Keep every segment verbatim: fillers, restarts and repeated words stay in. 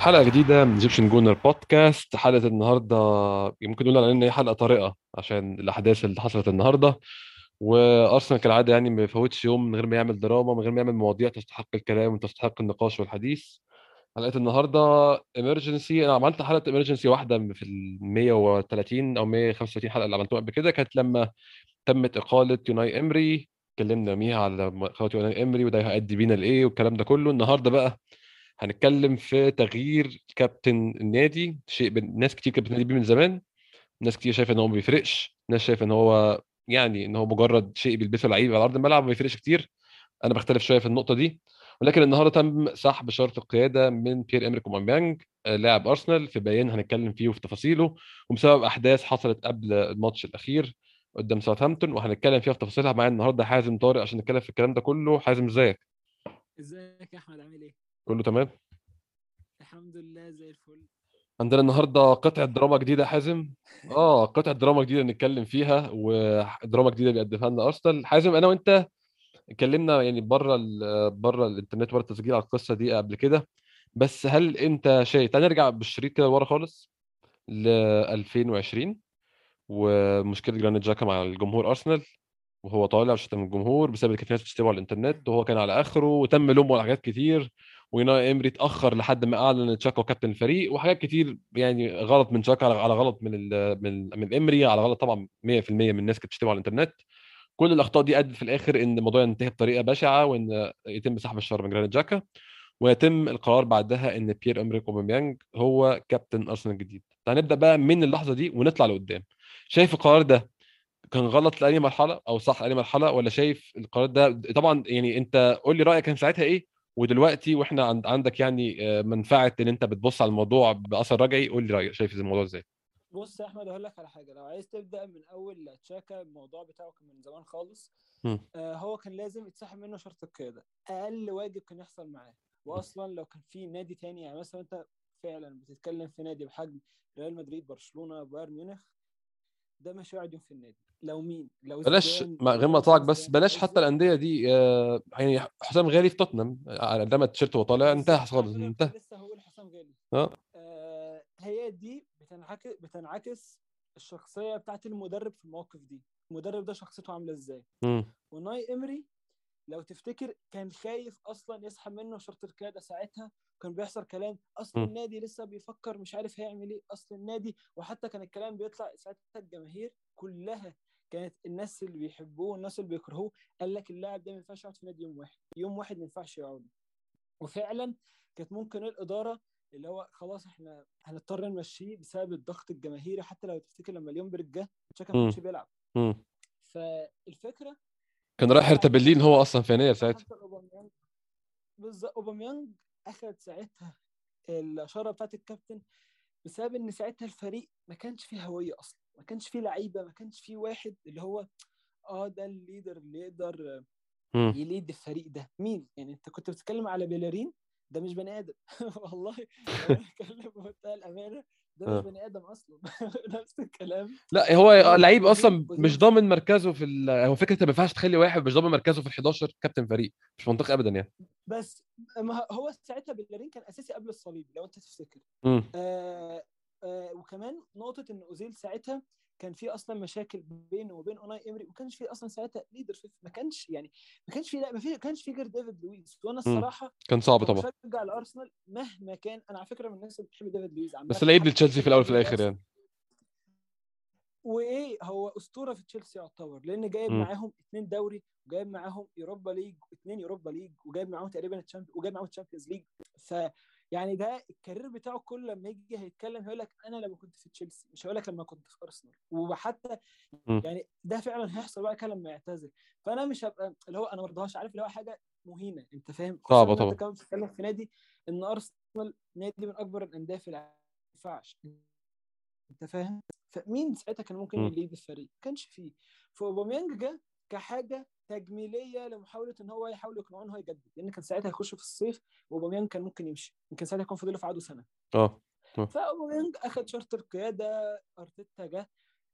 حلقة جديدة من إيجيبشن جونر بودكاست. حلقة النهاردة ممكن نقول على إن هي حلقة طارئة عشان الأحداث اللي حصلت النهاردة، وأرسنال كالعادة يعني ما يفوتش يوم من غير ما يعمل دراما، من غير ما يعمل مواضيع تستحق الكلام وتستحق النقاش والحديث. حلقة النهاردة إمرجنسي، أنا عملت حلقة إمرجنسي واحدة في مية وتلاتين أو مية وخمسة وتلاتين حلقة اللي عملتوها قبل كده، كانت لما تمت إقالة يوناي إمري، اتكلمنا ميها على خطوة يوناي إمري وده هيؤدي بينا لإيه والكلام ده كله. النهاردة بقى هنتكلم في تغيير كابتن النادي، شيء ناس كتير كانت بتنادي بيه من زمان، ناس كتير شايفه ان هو ما بيفرقش، ناس شايفه ان هو يعني ان هو مجرد شيء بيلبسه لعيب على ارض الملعب ما بيفرقش كتير. انا بختلف شويه في النقطه دي، ولكن النهارده تم سحب شرط القياده من بيير إمريك أوباميانج لاعب ارسنال، في بيان هنتكلم فيه وفي تفاصيله وبسبب احداث حصلت قبل الماتش الاخير قدام ساوثهامبتون، وهنتكلم فيها في تفاصيلها معايا النهارده حازم طارق عشان نتكلم في الكلام ده كله. حازم ازيك؟ ازيك يا احمد، عامل ايه؟ كله تمام الحمد لله، زي الفل. عندنا النهارده قطعه دراما جديده حازم، اه قطعه دراما جديده نتكلم فيها، ودراما جديده بيقدمها لنا ارسنال. حازم انا وانت اتكلمنا يعني بره بره الانترنت بره التسجيل على القصه دي قبل كده، بس هل انت شايف، تعال نرجع بالشريط كده لورا خالص ل ألفين وعشرين ومشكله جرانيت جاكا مع الجمهور ارسنال، وهو طالع شتم الجمهور بسبب ان كانت ناس بتشتمه على الانترنت وهو كان على اخره وتم لومه على حاجات كتير، ويوناي إمري اتاخر لحد ما اعلن تشاكا كابتن الفريق وحاجات كتير يعني غلط من تشاكا على غلط من من من إمري على غلط طبعا مية في المية من الناس كانت بتشتمه على الانترنت. كل الاخطاء دي ادت في الاخر ان الموضوع ينتهي بطريقه بشعه، وان يتم سحب الشر من جرانيت جاكا، ويتم القرار بعدها ان بيير إمريك أوباميانج هو كابتن ارسنال الجديد. هنبدا بقى من اللحظه دي ونطلع لقدام، شايف القرار ده كان غلط لأي مرحله او صح لأي مرحله، ولا شايف القرار ده طبعا يعني انت قول لي رايك كان ساعتها ايه ودلوقتي، واحنا عند عندك يعني منفعه ان انت بتبص على الموضوع باثر رجعي، قول لي رايك شايف الموضوع ازاي. بص يا احمد هقول لك على حاجه، لو عايز تبدا من اول تشاكا الموضوع بتاعه كان من زمان خالص، آه هو كان لازم يتسحب منه شرط القياده، اقل واجب كان يحصل معاه. واصلا لو كان في نادي تاني، يعني مثلا انت فعلا بتتكلم في نادي بحجم ريال مدريد، برشلونه، بايرن ميونخ، ده مش هيقعد يوم في النادي. لو مين لو بلاش غير ما طاعك، بس بلاش حتى الانديه دي، يعني حسام غالي في توتنهام عندما التيشيرت وطالع انتهى خالص، انتهى لسه هو حسام غالي. اه هي دي بتنعكس بتنعكس الشخصيه بتاعت المدرب في المواقف دي، المدرب ده شخصيته عامله ازاي. وناي إمري لو تفتكر كان خايف اصلا يسحب منه شرط القياده، ساعتها كان بيحصل كلام اصل النادي لسه بيفكر مش عارف هيعمل ايه اصل النادي، وحتى كان الكلام بيطلع ساعتها الجماهير كلها كانت الناس اللي بيحبوه والناس اللي بيكرهوه قال لك اللاعب ده ما ينفعش يقعد في نادي يوم واحد، يوم واحد ما ينفعش يقعد. وفعلا كانت ممكن الاداره اللي هو خلاص احنا هنضطر نمشيه بسبب الضغط الجماهيري، حتى لو تفتكر لما ليونبرج جه تشاكا ما كانش بيلعب، فالفكره كان رايح ارتبلين هو اصلا في يناير ساعتها. بالظبط أوباميانج اخذ ساعتها الاشاره بتاعت الكابتن بسبب ان ساعتها الفريق ما كانش فيه هويه اصلا، ما كانش فيه لعيبه، ما كانش فيه واحد اللي هو اه ده الليدر اللي يقدر يليد الفريق ده. مين يعني انت كنت بتتكلم على بيلارين، ده مش بني ادم والله بتكلم بمنتهى الامانه، ده مش بني ادم اصلا نفس الكلام. لا هو لعيب اصلا مش ضامن مركزه في ال... هو فكره ما ينفعش تخلي واحد مش ضامن مركزه في ال11 كابتن فريق، مش منطقي ابدا يعني. بس ما هو ساعتها بيلارين كان اساسي قبل الصليب لو انت تفتكر، آه آه وكمان نقطه ان أوزيل ساعتها كان في اصلا مشاكل بينه وبين أوناي إمري، وكانش في اصلا ساعتها ليدر، ما كانش يعني ما كانش في لا ما في كانش في غير ديفيد لويز. وانا الصراحه كان صعب طبعا اشجع الارسنال مهما كان، انا على فكره من الناس اللي بتحب ديفيد لويز عم، بس لعيب تشيلسي في الاول في الاخر يعني، وايه هو اسطوره في تشيلسي يعتبر، لان جايب م. معاهم اتنين دوري وجايب معاهم يوروبا ليج، اتنين يوروبا ليج، وجايب معاهم تقريبا الشامبيونز، وجايب معاهم الشامبيونز ليج. ف يعني ده الكارير بتاعه كل لما يجي هيتكلم هيقول لك انا لما كنت في تشيلسي، مش هقول لك لما كنت في ارسنال، وحتى يعني ده فعلا هيحصل بقى كلام ما يعتذر. فانا مش هبقى اللي هو انا ما ارضاهاش، عارف اللي هو حاجه مهينه، انت فاهم؟ طبعا طبعا انت كمان بتتكلم في نادي ان ارسنال نادي من اكبر الانديه في العالم، ما ينفعش انت فاهم. فمين ساعتها كان ممكن يليد الفريق؟ ما كانش فيه. فأوباميانج جه كحاجه تجميليه لمحاوله ان هو يحاول يقنعه ان هو يجدد، لان كان ساعتها هيخش في الصيف وأوباميانج كان ممكن يمشي، يمكن ساعتها يكون فاضل له في عقده سنه. اه فأوباميانج اخذ شرط القياده، ارتيتا جه.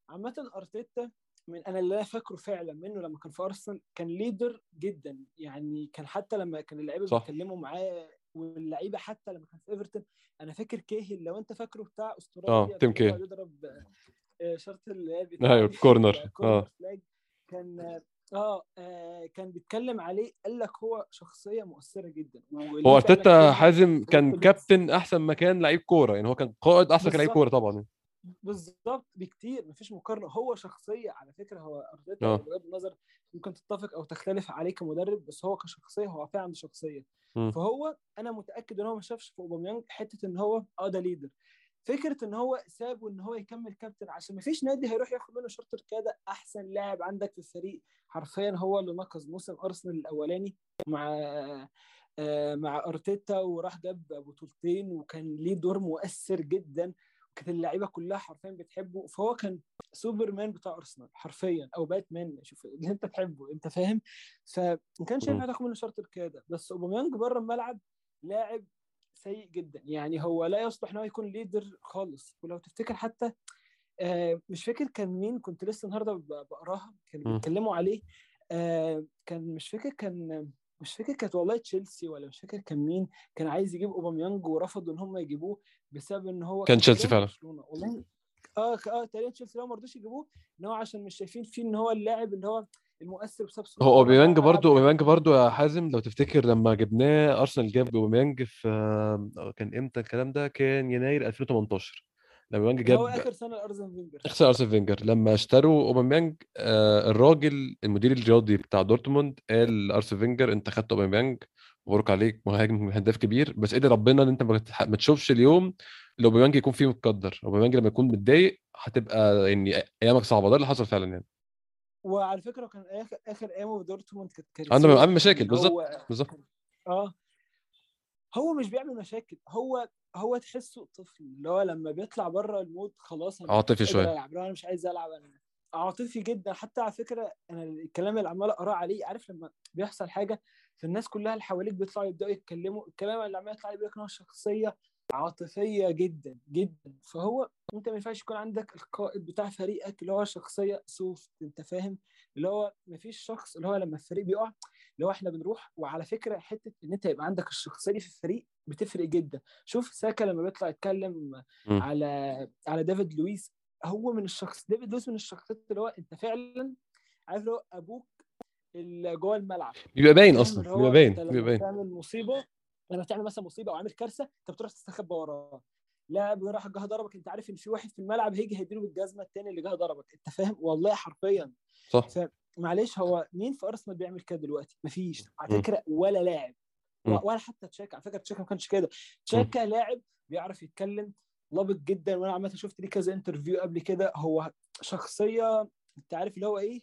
عامه ارتيتا من انا اللي فاكره فعلا منه لما كان في ارسنال كان ليدر جدا يعني، كان حتى لما كان اللعيبه بيتكلموا معاه واللعيبه حتى لما كان في ايفرتون انا فاكر كاهل لو انت فاكره بتاع استراليا اللي بيضرب شرط الكورنر اه كان اه كان بيتكلم عليه قال لك هو شخصيه مؤثره جدا. هو ارتيتا حازم كان كابتن احسن مكان لعيب كوره يعني، هو كان قائد احسن لعيب كوره طبعا بالظبط بكتير، مفيش مقارنه. هو شخصيه على فكره هو ارتيتا بغض النظر ممكن تتفق او تختلف عليه كمدرب، بس هو كشخصيه هو فعلا عنده شخصيه م. فهو انا متاكد ان هو ما شافش في اوباميانج حته ان هو اه ده ليدر، فكره ان هو سابه ان هو يكمل كابتن عشان مفيش نادي هيروح ياخد منه شرط القياده. احسن لاعب عندك في الفريق حرفيا هو اللي نقذ موسم ارسنال الاولاني مع آه مع ارتيتا، وراح جاب بطولتين وكان ليه دور مؤثر جدا، كانت اللعيبه كلها حرفيا بتحبه، فهو كان سوبرمان بتاع ارسنال حرفيا او باتمان، شوف اللي انت تحبه انت فاهم. فما كانش ينفع تاخد منه شرط القياده. بس اوباميانج بره الملعب لاعب سيء جدا يعني، هو لا يصلح انه يكون ليدر خالص. ولو تفتكر حتى آه مش فاكر كان مين، كنت لسه النهارده بقراها كانوا بيتكلموا عليه آه كان مش فاكر كان مش فاكر كانت والله تشيلسي ولا مش فاكر كان مين كان عايز يجيب اوباميانج ورفضوا ان هم يجيبوه بسبب ان هو كان تشيلسي فعلا والله اه اه تقريبا تشيلسي لو ما رضوش يجيبوه ان هو عشان مش شايفين فيه ان هو اللاعب اللي هو المؤثر بسبب هو اوباميانج. برضو اوباميانج برضو يا حازم لو تفتكر لما جبناه ارسنال جاب اوباميانج في كان امتى الكلام ده، كان يناير ألفين وتمنتاشر لما اوباميانج جاب اخر سنه ارسنال فينجر اخر ارسنال فينجر لما اشتروا اوباميانج آه الراجل المدير الرياضي بتاع دورتموند قال لارسنال فينجر انت خدت اوباميانج مبروك عليك مهاجم هداف كبير، بس ادعي ربنا ان انت ما تشوفش اليوم لو اوباميانج يكون فيه متقدر. اوباميانج لما يكون متضايق هتبقى يعني ايامك صعبه، ده اللي حصل فعلا يعني. وعلى فكره كان اخر اخر ايامه في دورتموند كانت عنده عامل مشاكل بالظبط بالظبط اه هو مش بيعمل مشاكل، هو هو تحسه طفل اللي هو لما بيطلع بره المود خلاص انا عاطفي شويه، انا مش عايز العب، انا عاطفي جدا. حتى على فكره انا الكلام اللي عمال اقراه عليه، عارف لما بيحصل حاجه فالناس كلها اللي حواليك بيطلعوا يبداوا يتكلموا، الكلام اللي عمال يطلع بيقول لك انا شخصيه عاطفيه جدا جدا، فهو انت ما ينفعش يكون عندك القائد بتاع فريقك اللي هو شخصيه سوفت انت فاهم، اللي هو ما فيش شخص اللي هو لما الفريق بيقع اللي هو احنا بنروح. وعلى فكره حته ان انت يبقى عندك الشخصيه دي في الفريق بتفرق جدا. شوف ساكا لما بيطلع يتكلم م. على على ديفيد لويز، هو من الشخص ديفيد لويز من الشخصيات اللي هو انت فعلا عارف له ابوك اللي جوه الملعب بيبقى باين اصلا، بيبقى باين بيبقى باين تعمل مصيبه لما تعمل مثلا مصيبه او عامل كارثه انت بتروح تستخبى وراه، لاعب راح جه ضربك انت عارف ان في واحد في الملعب هيجي هيديله بالجزمه الثاني اللي جه ضربك انت فاهم والله حرفيا صح. معلش هو مين في ارسنال بيعمل كده دلوقتي؟ مفيش على فكره ولا لاعب ولا حتى تشاكا. على فكره تشاكا ما كانش كده، تشاكا لاعب بيعرف يتكلم لابق جدا، وانا عملت شفت ليه كذا انترفيو قبل كده، هو شخصيه انت عارف اللي هو ايه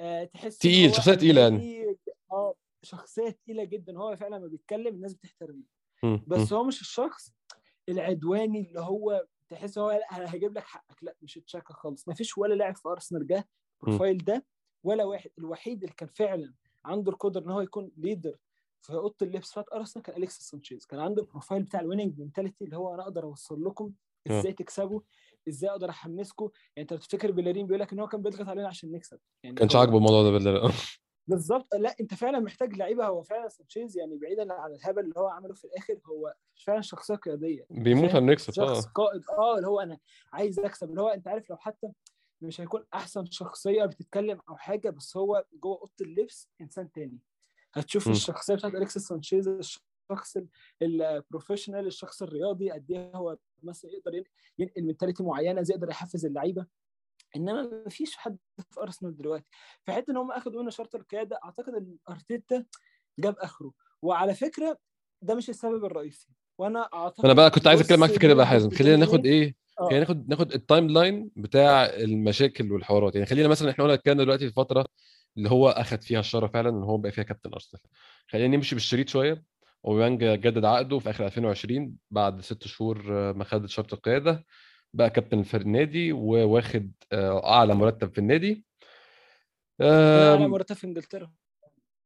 آه تحس تقيل، شخصيه تقيله يعني اه شخصيه تقيله جدا. هو فعلا ما بيتكلم الناس بتحترمه، بس هو مش الشخص العدواني اللي هو تحس هو انا هجيب لك حقك، لا مش تشاكا خالص. ما فيش ولا لاعب في ارسنال جه البروفايل ده ولا واحد. الوحيد اللي كان فعلا عنده القدره ان هو يكون ليدر في اوضه اللبس بتاعت ارسنال كان اليكسيس سانشيز، كان عنده البروفايل بتاع الويننج مينتاليتي اللي هو انا اقدر اوصل لكم ازاي تكسبوا، ازاي اقدر احمسكم. يعني انت لو تفتكر بيلارين بيقول لك ان هو كان بيضغط علينا عشان نكسب، يعني كانش عاجبه الموضوع ده بالله بالظبط. لا انت فعلا محتاج لعيبه. هو فعلا سانشيز يعني بعيدا عن الهبل اللي هو عمله في الاخر، هو فعلا شخصيه قياديه بيموت على نكسب، شخص قائد اه اللي هو انا عايز اكسب، اللي هو انت عارف لو حتى مش هيكون احسن شخصيه بتتكلم او حاجه، بس هو جوه اوضه اللبس انسان تاني. هتشوف م. الشخصيه بتاعت اليكسيس سانشيز الشخص البروفيشنال، الشخص الرياضي قد ايه هو مثلا يقدر ينقل منتاليتي معينه، زي يقدر يحفز اللعيبه. انما ما فيش حد في ارسنال دلوقتي، فحتى ان هم اخذوا منه شرط القياده اعتقد ان ارتيتا جاب اخره. وعلى فكره ده مش السبب الرئيسي، وانا اعتقد انا بقى كنت عايز اتكلم معاك في كده بقى حازم. خلينا ناخد ايه آه. خلينا ناخد ناخد التايم لاين بتاع المشاكل والحوارات. يعني خلينا مثلا احنا قلنا كان دلوقتي في فتره اللي هو اخذ فيها الشرف فعلا ان هو بقى فيها كابتن ارسنال. خلينا نمشي بالشريط شويه. اوباميانج جدد عقده في اخر ألفين وعشرين بعد ست شهور ما خد شرط القياده، بقى كابتن في النادي وواخد اعلى مرتب في النادي، اعلى مرتب في انجلترا،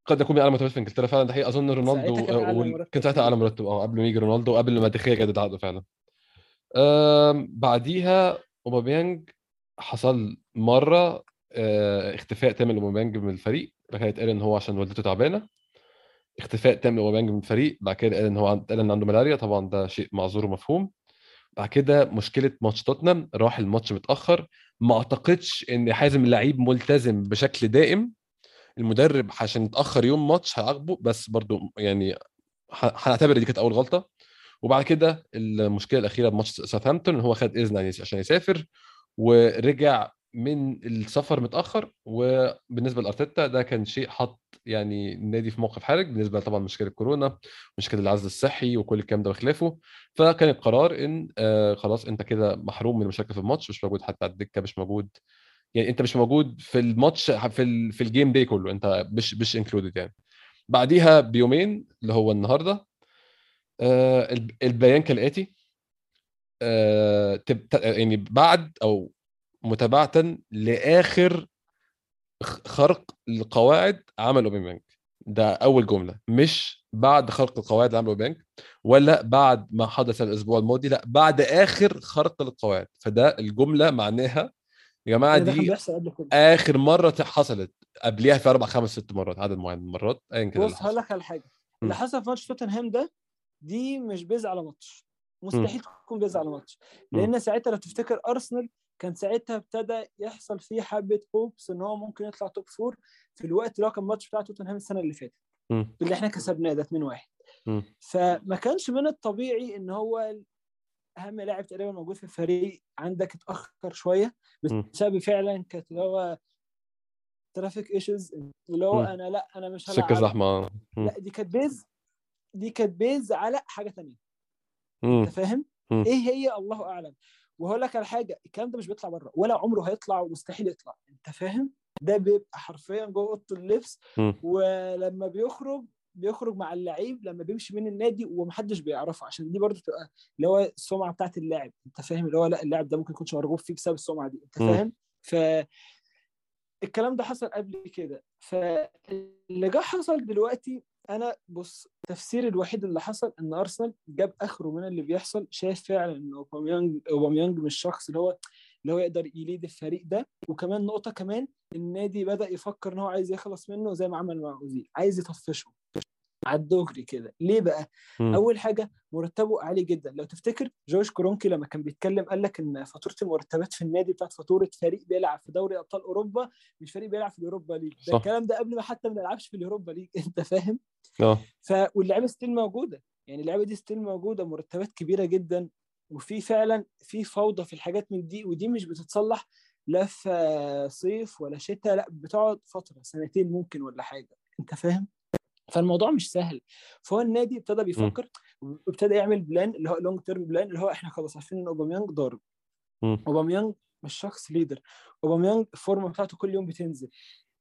قد يكون اعلى مرتب في انجلترا فعلا. ده حقيقه اظن رونالدو كان ساعتها اعلى مرتب اه قبل ما يجي رونالدو وقبل ما دخيا جدد عقده فعلا. بعديها اوباميانج حصل مره اختفاء تام لأوباميانج من الفريق، بعد كده اتقال ان هو عشان والدته تعبانه. اختفاء تام لأوباميانج من الفريق، بعد كده اتقال ان هو اتقال ان عنده ملاريا، طبعا ده شيء معذور ومفهوم. بعد كده مشكله ماتش توتنهام، راح الماتش متاخر. ما اعتقدش ان حازم اللعيب ملتزم بشكل دائم، المدرب عشان يتاخر يوم ماتش هيعاقبه، بس برضو يعني هنعتبر دي كانت اول غلطه. وبعد كده المشكله الاخيره بماتش ساوثهامبتون ان هو خد اذن عشان يسافر ورجع من السفر متاخر، وبالنسبه لارتيتا ده كان شيء حط يعني النادي في موقف حرج، بالنسبه طبعا مشكله كورونا، مشكله العزل الصحي وكل الكلام ده وخلافه. فكان القرار ان آه خلاص انت كده محروم من المشاركه في الماتش، مش موجود حتى على الدكه، مش موجود يعني انت مش موجود في الماتش، في في الجيم داي كله انت مش مش انكلودد يعني. بعديها بيومين اللي هو النهارده آه البيان كالاتي، آه يعني بعد او متابعة لآخر خرق القواعد عمل أوباميانج، ده أول جملة، مش بعد خرق القواعد عمل أوباميانج ولا بعد ما حدث الأسبوع الماضي، لا بعد آخر خرق القواعد. فده الجملة معناها يا جماعة دي آخر مرة حصلت، قبلها في أربع خمس ست مرات عدد معين من المرات. بص هقولك على حاجة اللي حصل في ماتش توتنهام ده، دي مش بيزعل على ماتش، مستحيل تكون بيزعل على ماتش، لأن ساعتها لو تفتكر أرسنال كان ساعتها ابتدى يحصل فيه حبه هوبس ان هو ممكن يطلع توب فور في الوقت اللي كان ماتش بتاع توتنهام السنه اللي فاتت اللي احنا كسبناه ده اتنين واحد. فما كانش من الطبيعي ان هو اهم لاعب تقريبا موجود في الفريق عندك اتاخر شويه بسبب فعلا كانت اللي هو ترافيك ايشوز، اللي هو انا لا انا مش هلعب سكه زحمه، لا دي كانت بيز دي كانت بيز على حاجه ثانيه، انت فاهم ايه هي؟ الله اعلم. وهقول لك على حاجه، الكلام ده مش بيطلع بره ولا عمره هيطلع ومستحيل يطلع، انت فاهم؟ ده بيبقى حرفيا جوه اوضه اللبس، ولما بيخرج بيخرج مع اللعيب لما بيمشي من النادي ومحدش بيعرفه، عشان دي برضه تبقى اللي هو السمعه بتاعه اللاعب، انت فاهم؟ اللي هو لا اللاعب ده ممكن يكونش مرغوب فيه بسبب السمعه دي، انت فاهم؟ ف الكلام ده حصل قبل كده. فاللي جه حصل دلوقتي، انا بص تفسير الوحيد اللي حصل ان ارسنال جاب اخره من اللي بيحصل، شايف فعلا ان اوباميانج اوباميانج مش الشخص اللي هو اللي هو يقدر يليد الفريق ده. وكمان نقطه كمان، النادي بدا يفكر ان هو عايز يخلص منه زي ما عمل مع أوزيل، عايز يطفشه على الدغري كده. ليه بقى؟ م. اول حاجه مرتبه عالي جدا، لو تفتكر جورج كرونكي لما كان بيتكلم قال لك ان فاتوره المرتبات في النادي بتاعت فاتوره فريق بيلعب في دوري ابطال اوروبا مش فريق بيلعب في اليوروبا ليج، ده الكلام ده قبل ما حتى ما نلعبش في اليوروبا ليج، انت فاهم؟ اه ف واللعيبه ستيل موجوده، يعني اللعيبه دي ستيل موجوده، مرتبات كبيره جدا، وفي فعلا في فوضى في الحاجات من دي، ودي مش بتتصلح لا في صيف ولا شتاء، لا بتقعد فتره سنتين ممكن ولا حاجه، انت فاهم؟ فالموضوع مش سهل. فهو النادي ابتدى بيفكر وابتدى يعمل بلان اللي هو لونج تيرم بلان، اللي هو احنا خلاص عارفين ان اوباميانج ضارب، اوباميانج مش شخص ليدر، اوباميانج الفورمه بتاعته كل يوم بتنزل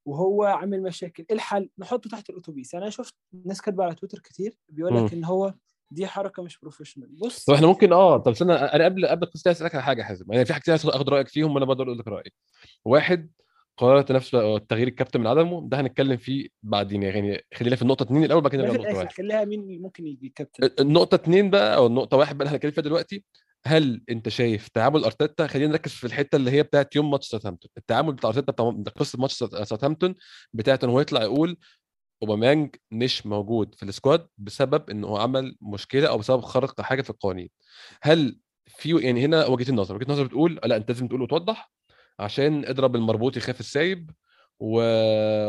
وهو عامل مشاكل، الحل نحطه تحت الاتوبيس. انا شفت ناس كاتبه على تويتر كتير بيقول لك ان هو دي حركه مش بروفيشنال. بص طب احنا ممكن اه طب استنى، انا قبل قبل القصه اسالك على حاجه حازم، يعني في حاجتين اخد رايك فيهم وانا بقدر اقول لك رايي. واحد، قرار تنافس تغيير الكابتن من عدمه، ده هنتكلم فيه بعدين، يعني خلينا في النقطه اتنين الاول بعد كده نبقى النقطه واحد. خليها مين ممكن يجي كابتن النقطه اتنين بقى او النقطه واحد بقى هنتكلم فيها دلوقتي. هل انت شايف تعامل ارتيتا، خلينا نركز في الحته اللي هي بتاعه يوم ماتش ساوثهامبتون، التعامل بتاع ارتيتا بتاع قصه ماتش ساوثهامبتون بتاعه ان هو يطلع يقول اوباميانج مش موجود في السكواد بسبب انه عمل مشكله او بسبب خرق حاجه في القوانين، هل في يعني هنا وجهه النظر وجهه النظر بتقول لا انت لازم تقول وتوضح عشان اضرب المربوط يخاف السايب و...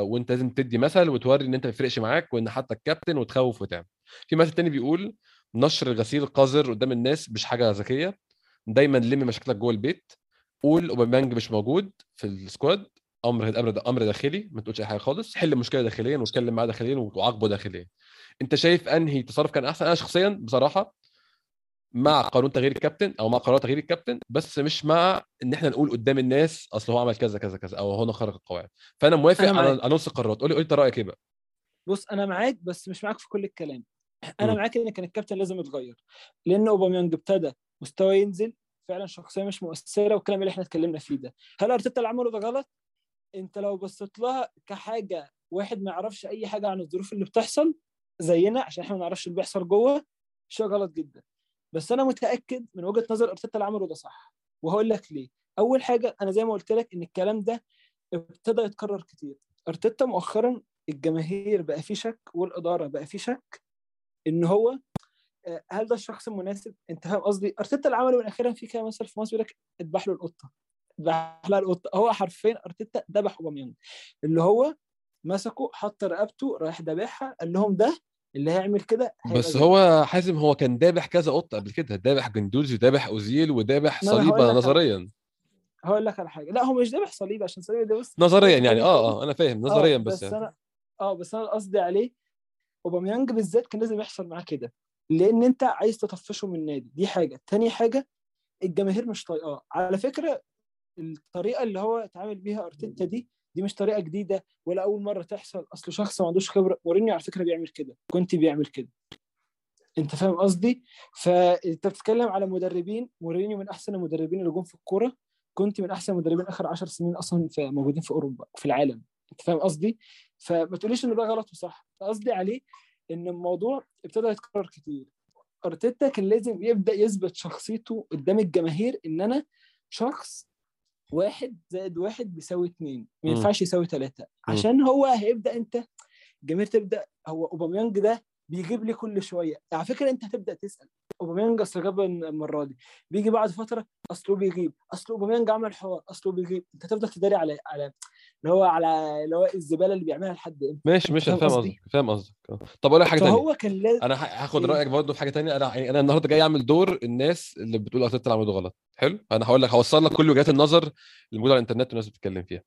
وانت لازم تدي مثل وتوري ان انت ما يفرقش معاك وان حتى الكابتن وتخوف وتعمل. في مثل تاني بيقول نشر غسيل قذر قدام الناس مش حاجه ذكيه، دايما لم مشاكلك جوه البيت، قول اوباميانج مش موجود في السكواد، امر امر امر داخلي، ما تقولش اي حاجه خالص، حل المشكله داخليا واتكلم معاه داخليا وعاقبه داخليا. انت شايف انهي تصرف كان احسن؟ انا شخصيا بصراحه مع قانون تغيير الكابتن او مع قرار تغيير الكابتن، بس مش مع ان احنا نقول قدام الناس اصل هو عمل كذا كذا كذا او هو خرق القواعد. فانا موافق أنا على على نص القرارات. قولي قلت رايك ايه بقى؟ بص انا معاك بس مش معاك في كل الكلام، انا م. معاك ان كان الكابتن لازم يتغير لان اوباميانج ابتدى مستواه ينزل فعلا، شخصيه مش مؤثره والكلام اللي احنا اتكلمنا فيه ده. هل ارتيتا اللي عمله ده غلط؟ انت لو بصيت لها كحاجه واحد ما يعرفش اي حاجه عن الظروف اللي بتحصل زينا عشان احنا ما نعرفش اللي بيحصل جوه، شيء غلط جدا. بس انا متاكد من وجهه نظر ارتيتا اللي عمله ده صح، وهقول لك ليه. اول حاجه انا زي ما قلت لك ان الكلام ده ابتدى يتكرر كتير. أرتيتا مؤخرا الجماهير بقى فيه شك والإدارة بقى فيه شك إن هو هل ده الشخص المناسب. أنت فاهم قصدي؟ أرتيتا العمل والأخيرا فيه كده مثل في مصر يقول لك اتبح له القطة اتبح له القطة. هو حرفين أرتيتا دبح أوباميانج، اللي هو مسكه حط رقبته رايح دبحها قال لهم ده اللي هيعمل كده. بس هو حازم هو كان دابح كذا قطه قبل كده، دابح جندوزي دابح أوزيل ودابح صليبه نظريا. هقول لك على حاجه، لا هو مش دابح صليبه عشان صليبه ده بس نظريا يعني اه اه انا فاهم نظريا آه بس, بس انا اه بس انا قصدي عليه أوباميانج بالذات كان لازم يحصل معاه كده لان انت عايز تطفشه من النادي. دي حاجه. تاني حاجه الجماهير مش طايقاه على فكره. الطريقه اللي هو اتعامل بيها أرتيتا دي دي مش طريقه جديده ولا اول مره تحصل، اصل شخص ما عندوش خبره. مورينيو على فكره بيعمل كده، كنت بيعمل كده، انت فاهم قصدي؟ فانت بتتكلم على مدربين، مورينيو من احسن المدربين اللي جم في الكوره، كنت من احسن المدربين اخر عشر سنين اصلا في موجودين في اوروبا وفي العالم، انت فاهم قصدي؟ فما تقوليش ان ده غلط وصح. قصدي عليه ان الموضوع ابتدى يتكرر كتير. أرتيتا كان لازم يبدا يثبت شخصيته قدام الجماهير ان انا شخص واحد زائد واحد بيساوي اتنين، ما ينفعش يساوي تلاتة، عشان هو هيبدأ انت الجماهير تبدأ هو أوباميانج ده بيجيب لي كل شوية. على فكرة انت هتبدأ تسأل أوباميانج أصل جاب المرة دي، بيجي بعد فترة أصله بيجيب، أصله أوباميانج عمل حوار، أصله بيجيب. انت تفضل تداري على على اللي هو على اللي هو الزبالة اللي بيعملها لحد امتى. ماشي ماشي فاهم قصدي فاهم قصدك. طب اقول لك حاجة تانية، كان لازم... انا هاخد إيه؟ رأيك برضه في حاجة تانية. انا يعني انا النهارده جاي اعمل دور الناس اللي بتقول أرتيتا عمله غلط. حلو، انا هقول لك هوصل لك كل وجهات النظر اللي موجودة على الانترنت والناس بتتكلم فيها.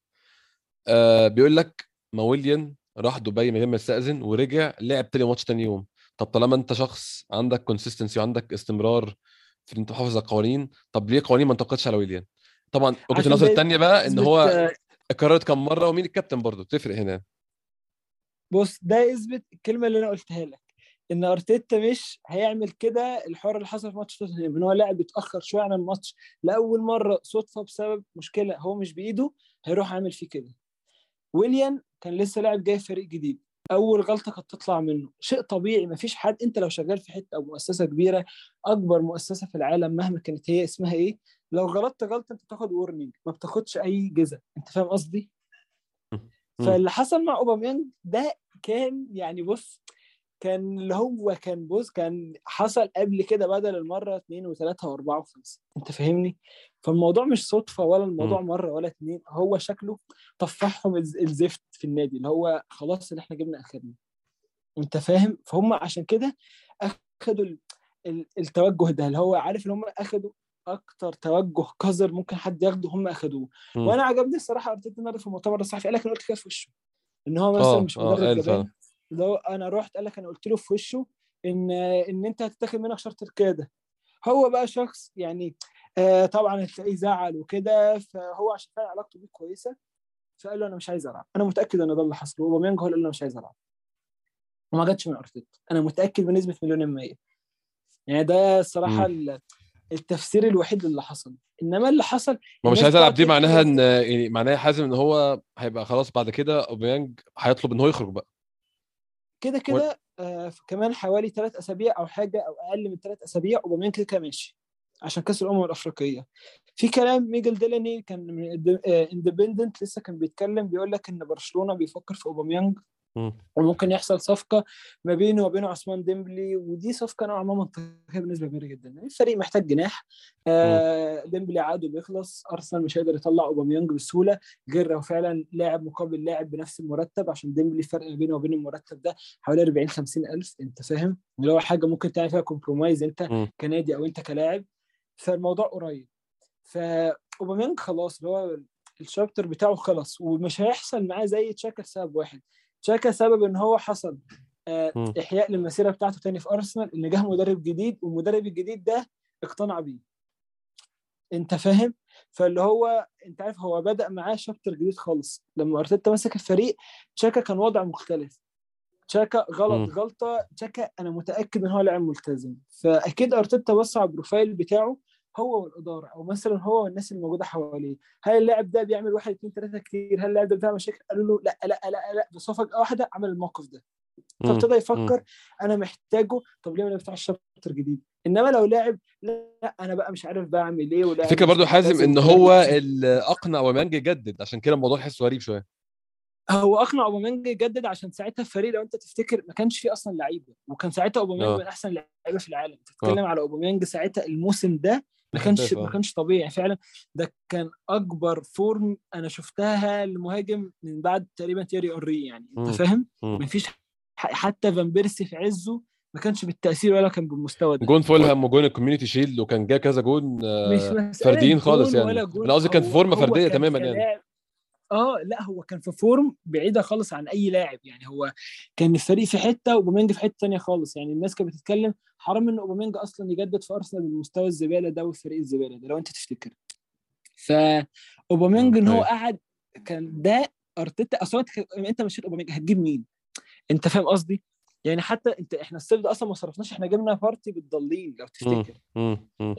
آه بيقول لك ماويليان راح دبي من غير ما يستأذن ورجع لعب تاني ماتش تاني يوم. طب طالما انت شخص عندك كونسيستنسي وعندك استمرار في انت محافظ على القوانين، طب ليه قوانين ما انتقدش على ويليان؟ طبعا وجهة النظر الثانية بقى ان هو قررت كم مره ومين الكابتن برضه بتفرق هنا. بص ده يثبت الكلمه اللي انا قلتها لك ان أرتيتا مش هيعمل كده. الحوار اللي حصل في ماتش توتنهام ان هو لاعب اتاخر شويه عن الماتش لاول مره صدفه بسبب مشكله هو مش بايده هيروح عامل فيه كده. ويليان كان لسه لاعب جاي فريق جديد، اول غلطه كانت تطلع منه شيء طبيعي. مفيش حد انت لو شغال في حته او مؤسسه كبيره اكبر مؤسسه في العالم مهما كانت هي اسمها ايه، لو غلطت غلطه انت بتاخد وورنينج ما بتاخدش اي جزء، انت فاهم قصدي؟ فاللي حصل مع أوباميانج ده كان يعني بص كان اللي هو كان بص كان حصل قبل كده بدل المره اتنين وتلاته واربعه وخمسه، انت فاهمني؟ فالموضوع مش صدفه ولا الموضوع مره ولا اتنين، هو شكله طفحهم الزفت في النادي اللي هو خلاص اللي احنا جبنا اخرنا، انت فاهم؟ فهم عشان كده اخدوا التوجه ده اللي هو عارف ان هم اخدوا اكتر توجه قذر ممكن حد ياخده هم اخدوه. وانا عجبني الصراحه أرتيتا النهارده في المؤتمر الصحفي قال لك انا قلت كده في وشه ان هو مثلا مش مدرب جبان. لو انا رحت قال لك انا قلت له في وشه ان ان انت هتتاخد منك شرط القياده. هو بقى شخص يعني آه طبعا هتلاقيه زعل وكده، فهو عشان كان علاقته بيه كويسه فقال له انا مش عايز العب. انا متاكد ان ده اللي حصل. أوباميانج هو اللي قال له مش عايز العب وما جاتش من أرتيتا، انا متاكد بنسبه مليون المية. يعني ده الصراحه التفسير الوحيد اللي حصل. انما اللي حصل ما مش عايز العب دي معناها ان يعني معناها حازم ان هو هيبقى خلاص بعد كده أوباميانج هيطلب ان هو يخرج بقى كده كده و... آه كمان حوالي ثلاث اسابيع او حاجه او اقل من ثلاث اسابيع أوباميانج كده ماشي عشان كاس الامم الافريقيه. في كلام ميجل ديلاني كان من اندبندنت لسه كان بيتكلم بيقول لك ان برشلونه بيفكر في أوباميانج وممكن يحصل صفقه ما بينه وبين عثمان ديمبلي، ودي صفقه نوعا ما منطقيه بالنسبه كبيره جدا. الفريق محتاج جناح، آه ديمبلي عاده بيخلص، ارسنال مش هيقدر يطلع أوباميانج بسهوله غير لو فعلا لاعب مقابل لاعب بنفس المرتب، عشان ديمبلي فرق ما بينه وبين المرتب ده حوالي اربعين خمسين الف، انت فاهم؟ اللي هو حاجه ممكن تعمل فيها كومبرومايز انت كنادي او انت كلاعب. فالموضوع قريب، فأوباميانج خلاص اللي هو الشابتر بتاعه خلص ومش هيحصل معاه زي تشاكا لسبب واحد. تشاكا سبب ان هو حصل احياء للمسيره بتاعته تاني في ارسنال، ان جه مدرب جديد والمدرب الجديد ده اقتنع بيه، انت فاهم؟ فاللي هو انت عارف هو بدا معاه شابتر جديد خالص. لما أرتيتا مسك الفريق تشاكا كان وضع مختلف، تشاكا غلط م. غلطه تشاكا انا متاكد ان هو لاعب ملتزم، فاكيد أرتيتا بص على البروفايل بتاعه هو والاداره او مثلا هو والناس اللي موجوده حواليه، هل اللاعب ده بيعمل واحد اتنين تلاته كتير؟ هل اللاعب ده بتاع مشاكل؟ قالوا له لا لا لا لا بصفقه واحده عمل الموقف ده، فابتدى يفكر انا محتاجه، طب ليه ما نفتحش شابتر جديد؟ انما لو لاعب لا انا بقى مش عارف بعمل ايه. ولا الفكره برضو حازم ان هو اقنع اوباميانج يجدد، عشان كده الموضوع حسه غريب شويه. هو اقنع اوباميانج يجدد عشان ساعتها الفريق لو انت تفتكر ما كانش فيه اصلا لعيبه، وكان ساعتها اوباميانج من احسن اللعيبه في العالم. تتكلم على اوباميانج ساعتها الموسم ده ما كانش ما كانش طبيعي فعلا، ده كان اكبر فورم انا شفتها المهاجم من بعد تقريبا تيري اوري، يعني انت فاهم. ما فيش حتى فان بيرسي في عزه ما كانش بالتاثير ولا كان بالمستوى ده. جون فولهام وجون الكوميونتي شيلد وكان جاي كذا جون فرديين خالص، يعني انا قصدي كان في فورمه فرديه تماما يعني. اه لا هو كان في فورم بعيده خالص عن اي لاعب، يعني هو كان الفريق في حته وأوباميانج في حته تانية خالص. يعني الناس كانت بتتكلم حرام ان أوباميانج اصلا يجدد في ارسنال بالمستوى الزباله ده والفريق الزباله ده لو انت تفتكر. فأوباميانج ان هو قعد كان ده ارتيتا اصلا، انت مشيت أوباميانج هتجيب مين؟ انت فاهم قصدي؟ يعني حتى انت احنا السيف ده اصلا ما صرفناش، احنا جبنا بارتي بالضالين لو تفتكر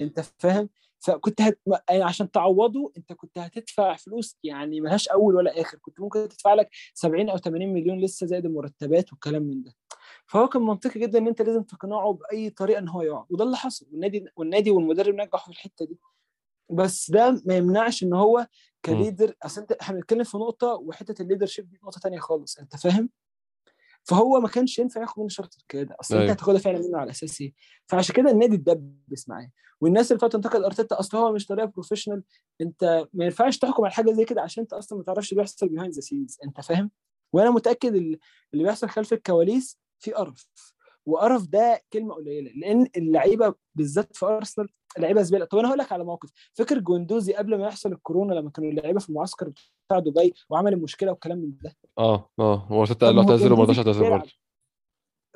انت فاهم. فكنت هت... عشان تعوضه انت كنت هتدفع فلوس يعني ملهاش اول ولا اخر، كنت ممكن تدفع لك سبعين او ثمانين مليون لسه زائد المرتبات والكلام من ده. فهو كان منطقي جدا ان انت لازم تقنعه باي طريقه ان هو يقعد، وده اللي حصل. والنادي والنادي والمدرب نجحوا في الحته دي، بس ده ما يمنعش ان هو كليدر. اصل انت احنا بنتكلم في نقطه، وحته الليدرشيب دي نقطه تانية خالص انت فاهم. فهو ما كانش ينفع ياخد منه شرط كده، اصل انت هتاخدها فعلا منه على اساسي. فعشان كده النادي اتدبس معاه، والناس اللي فاتت انتقد ارتيتا اصل هو مش طريقه بروفيشنال. انت ما ينفعش تحكم على حاجه زي كده عشان انت اصلا ما تعرفش اللي بيحصل بيهايند ذا سينز انت فاهم. وانا متاكد اللي بيحصل خلف الكواليس في قرف، وقرف ده كلمه قليله، لان اللعيبه بالذات في ارسنال لعيبه زباله. طب انا هقول لك على موقف، فكر جوندوزي قبل ما يحصل الكورونا لما كانوا اللعيبه في المعسكر بتاع دبي وعمل المشكله والكلام من ده. اه اه هو حتى قال له اعتذر وما رضاش يعتذر،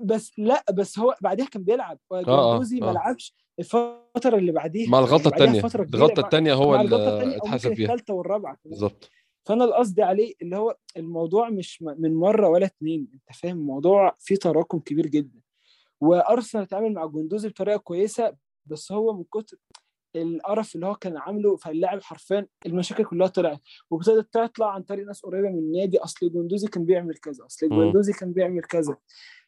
بس لا بس هو بعدها كان بيلعب. جوندوزي ما لعبش الفتره اللي بعديها مع الغلطه الثانيه، الغلطه الثانيه هو اللي اتحسب فيها الثالثه والرابعه بالظبط. فانا القصد عليه اللي هو الموضوع مش من مره ولا اتنين انت فاهم، الموضوع فيه تراكم كبير جدا. وارسنال اتعامل مع جوندوزي بطريقه كويسه، بس هو من كتر القرف اللي هو كان عامله فاللاعب حرفيا المشاكل كلها طلعت، وابتدت تطلع عن طريق ناس قريبه من النادي، اصل جوندوزي كان بيعمل كذا، اصل جوندوزي كان بيعمل كذا.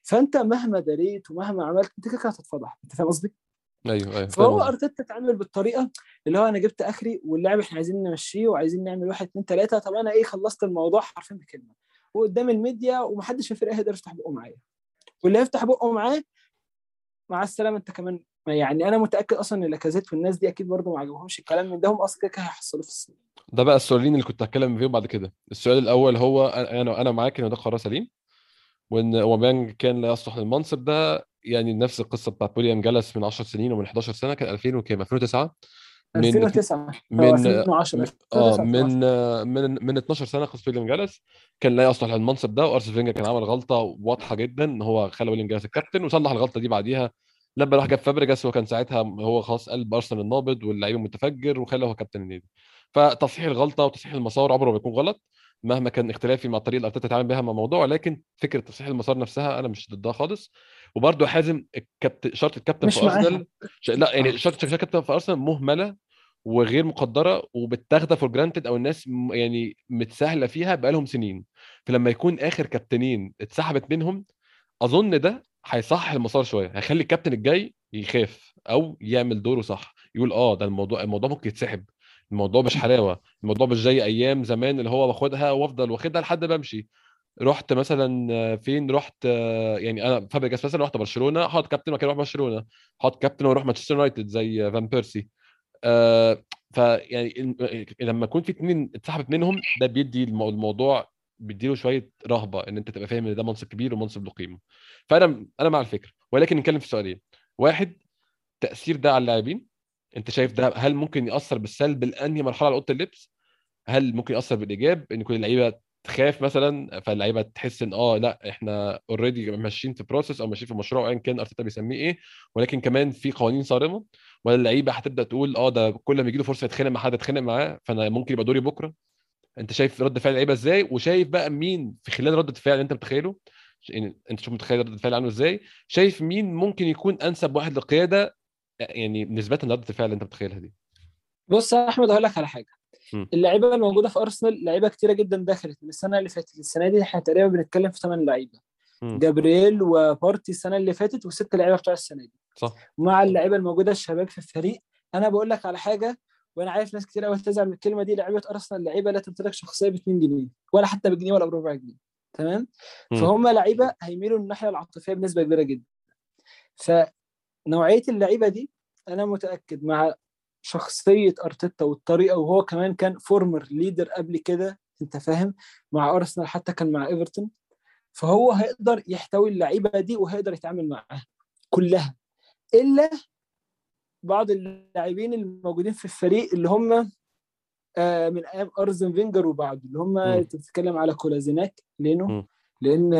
فانت مهما دريت ومهما عملت انت كده هتتفضح انت فاهم قصدي. ايوه ايوه فهو ارتيتا اتعامل بالطريقه اللي هو انا جبت اخري واللاعب احنا عايزين نمشيه وعايزين نعمل واحد اتنين تلاتة. طب انا ايه خلصت الموضوع حرفيا بكلمه وقدام الميديا، ومحدش في الفرقه هيقدر يفتح بقه معايا، واللي هيفتح بقه معاه مع السلامه انت كمان. يعني انا متاكد اصلا ان لاكازيت والناس دي اكيد برضو ما عجبهمش الكلام من ده، هم اصلا كده هيحصلوا في السنه. ده بقى السؤالين اللي كنت هتكلم فيهم بعد كده. السؤال الاول هو انا انا معاك ان ده قرار سليم، وان اوباميانج كان لا يصلح للمنصب ده. يعني نفس القصه بتاعت بوليام جالس من عشر سنين ومن حداشر سنه، كان ألفين وكام ألفين وتسعة من ألفين وتسعة من اه من من من اتناشر سنه خص بوليام جالس كان لا يصلح للمنصب ده. وارسن فينجر كان عمل غلطه واضحه جدا ان هو خلى بوليام جالس الكابتن، وصلح الغلطه دي بعديها لما راح جاب فابريجاس، وكان ساعتها هو خلاص قلب ارسنال النابض واللعيب المتفجر وخلاه هو كابتن النادي. فتصحيح الغلطه وتصحيح المسار عمره ما بيكون غلط مهما كان اختلافي مع الطريقه اللي ارتيتا اتعامل بها مع الموضوع، لكن فكره تصحيح المسار نفسها انا مش ضدها خالص. وبرده حازم الكابتن شرط الكابتن في ارسنال ش... لا يعني شرط الكابتن في ارسنال مهمله وغير مقدره وبتاخده فور جرانتد، او الناس يعني متساهله فيها بقالهم سنين. فلما يكون اخر كابتنين اتسحبت منهم اظن ده هيصح المسار شويه، هيخلي الكابتن الجاي يخاف او يعمل دوره صح، يقول اه ده الموضوع الموضوع ممكن يتسحب، الموضوع مش حلاوه، الموضوع مش زي ايام زمان اللي هو باخدها وافضل واخدها لحد بمشي. رحت مثلا فين، رحت يعني انا فابريجاس مثلا رحت برشلونه حاط كابتن مكان واحد برشلونه، حاط كابتن وروح مانشستر يونايتد زي فان بيرسي. آه فيعني لما يكون في اتنين اتسحبت منهم ده بيدي الموضوع بيديله شويه رهبه ان انت تبقى فاهم ان ده منصب كبير ومنصب له قيمه. فانا انا مع الفكره، ولكن نتكلم في سؤالين. واحد، تاثير ده على اللاعبين، انت شايف ده هل ممكن ياثر بالسلب لانهي مرحله على اوضه اللبس؟ هل ممكن ياثر بالايجاب ان كل اللعيبه تخاف مثلا، فاللعيبه تحس ان اه لا احنا اوريدي ماشيين في بروسس او ماشيين في مشروع ايا كان ارتيتا بيسميه ايه، ولكن كمان في قوانين صارمه؟ ولا اللعيبه هتبدا تقول اه ده كل ما يجي له فرصه يتخانق مع حد يتخانق معاه، فانا ممكن يبقى دوري بكره؟ انت شايف رد فعل اللعيبه ازاي، وشايف بقى مين في خلال رد الفعل انت متخيله، انت شوف متخيل رد الفعل عنه ازاي، شايف مين ممكن يكون انسب واحد للقياده يعني نسبه لرد الفعل اللي انت متخيلها دي؟ بص يا احمد هقول لك على حاجه. اللعيبه الموجوده في ارسنال لعيبه كتيره جدا دخلت من السنه اللي فاتت السنه دي، احنا تقريبا بنتكلم في ثمانية لعيبه. جابرييل وبارتي السنه اللي فاتت وست لعيبه بتوع السنه دي صح. مع اللعيبه الموجوده الشباب في الفريق. انا بقول لك على حاجه وانا عارف ناس كتير قوي تزعل من الكلمه دي، لعيبه ارسنال لعيبه لا تمتلك شخصيه ب اتنين جنيه ولا حتى بجنيه ولا بربع جنيه، تمام؟ فهم لعيبه هيميلوا للناحيه العاطفيه بنسبه كبيره جدا. فنوعيه اللعيبه دي انا متاكد مع شخصيه ارتيتا والطريقه، وهو كمان كان فورمر ليدر قبل كده انت فاهم، مع ارسنال حتى كان مع ايفرتون، فهو هيقدر يحتوي اللعيبه دي وهيقدر يتعامل معاها كلها، الا بعض اللاعبين الموجودين في الفريق اللي هم من ايام ارسن فينجر وبعده، اللي هم تتكلم على كولازيناك لينو، لان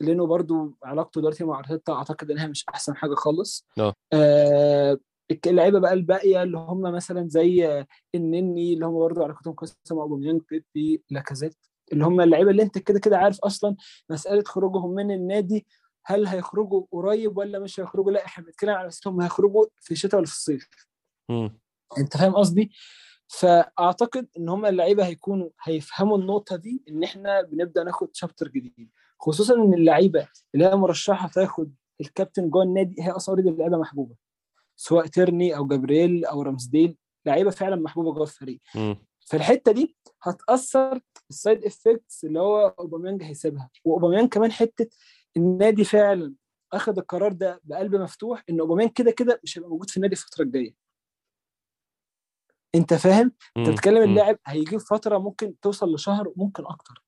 لينو برضو علاقته دلوقتي مع ارتيتا اعتقد انها مش احسن حاجه خالص. آه اللعيبه بقى الباقيه اللي هم مثلا زي النني اللي هم برضو علاقتهم كويسه مع اوباميانج، بيبي، لاكازيت، اللي هم اللعيبه اللي انت كده كده عارف اصلا مساله خروجهم من النادي، هل هيخرجوا قريب ولا مش هيخرجوا، لا احنا بنتكلم على مسألتهم هيخرجوا في الشتاء ولا في الصيف. امم انت فاهم قصدي؟ فاعتقد ان هم اللعيبه هيكونوا هيفهموا النقطه دي، ان احنا بنبدا ناخد شابتر جديد، خصوصا ان اللعيبه اللي هي مرشحه تاخد الكابتن جوه النادي هي اصلا دي اللعيبه محبوبه، سواء تيرني او جابرييل او رامزديل، لعيبه فعلا محبوبه جوه الفريق. فالحته دي هتاثر السايد افكتس اللي هو اوباميانج هيسيبها، واوباميانج كمان حته النادي فعلا اخذ القرار ده بقلب مفتوح، ان اوباميانج كده كده مش هيبقى موجود في النادي الفتره الجايه انت فاهم. انت بتتكلم اللاعب هيجي فتره ممكن توصل لشهر وممكن اكتر،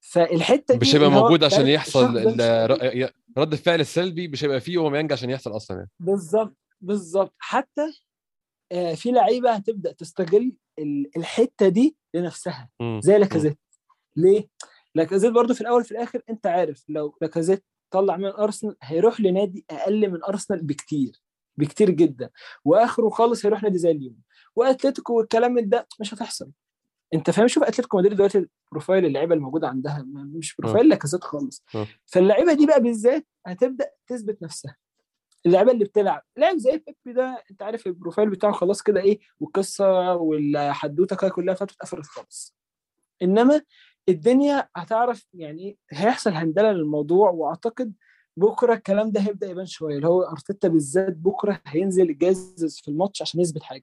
فالحته دي مش هيبقى موجود عشان يحصل رد الفعل السلبي، مش هيبقى فيه اوباميانج عشان يحصل اصلا. بالظبط بالظبط. حتى في لعيبه هتبدا تستغل الحته دي لنفسها زي لاكازيت. ليه لاكازيت؟ برضو في الاول في الاخر انت عارف لو لاكازيت طلع من ارسنال هيروح لنادي اقل من ارسنال بكتير بكتير جدا، واخره خالص هيروح نادي زي اليوم واتلتيكو والكلام ده مش هتحصل انت فاهم. شوف اتلتيكو مدريد دلوقتي بروفايل اللعيبه الموجوده عندها مش بروفايل لاكازيت خالص. فاللعيبه دي بقى بالذات هتبدا تثبت نفسها، اللعيبه اللي بتلعب لاعب زي بيبي ده انت عارف البروفايل بتاعه خلاص كده ايه، والقصه والحدوته كلها فاتت قفلت خالص. انما الدنيا هتعرف يعني هيحصل هندله للموضوع، واعتقد بكره الكلام ده هيبدا يبان شويه، اللي هو ارتيتا بالذات بكره هينزل يجازز في الماتش عشان يثبت حاجه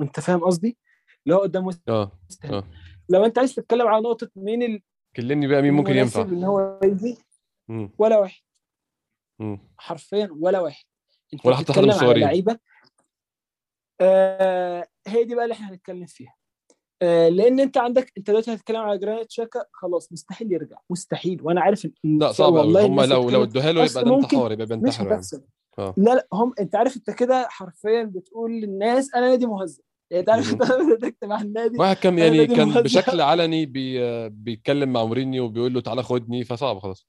انت فاهم قصدي، اللي هو قدام اه اه لو انت عايز تتكلم على نقطه مين ال... كلمني بقى مين ممكن ينفع ان هو يجي ولا واحد مم. حرفيا ولا واحد انت ولا بتتكلم على لعيبه. آه هي دي بقى اللي احنا هنتكلم فيها. آه لان انت عندك انت دلوقتي هتتكلم على جرانيت شاكا خلاص مستحيل يرجع مستحيل، وانا عارف لا صعب والله هم لو لو ادوها له يبقى ده انتحار يبقى انتحار يعني. اه لا لا هم انت عارف انت كده حرفيا بتقول للناس انا نادي مهزأ يعني انت عارف انت مع النادي واحد كان يعني كان مهزأ. بشكل علني بي... بيتكلم مع مورينيو وبيقول له تعالى خدني، فصعب خلاص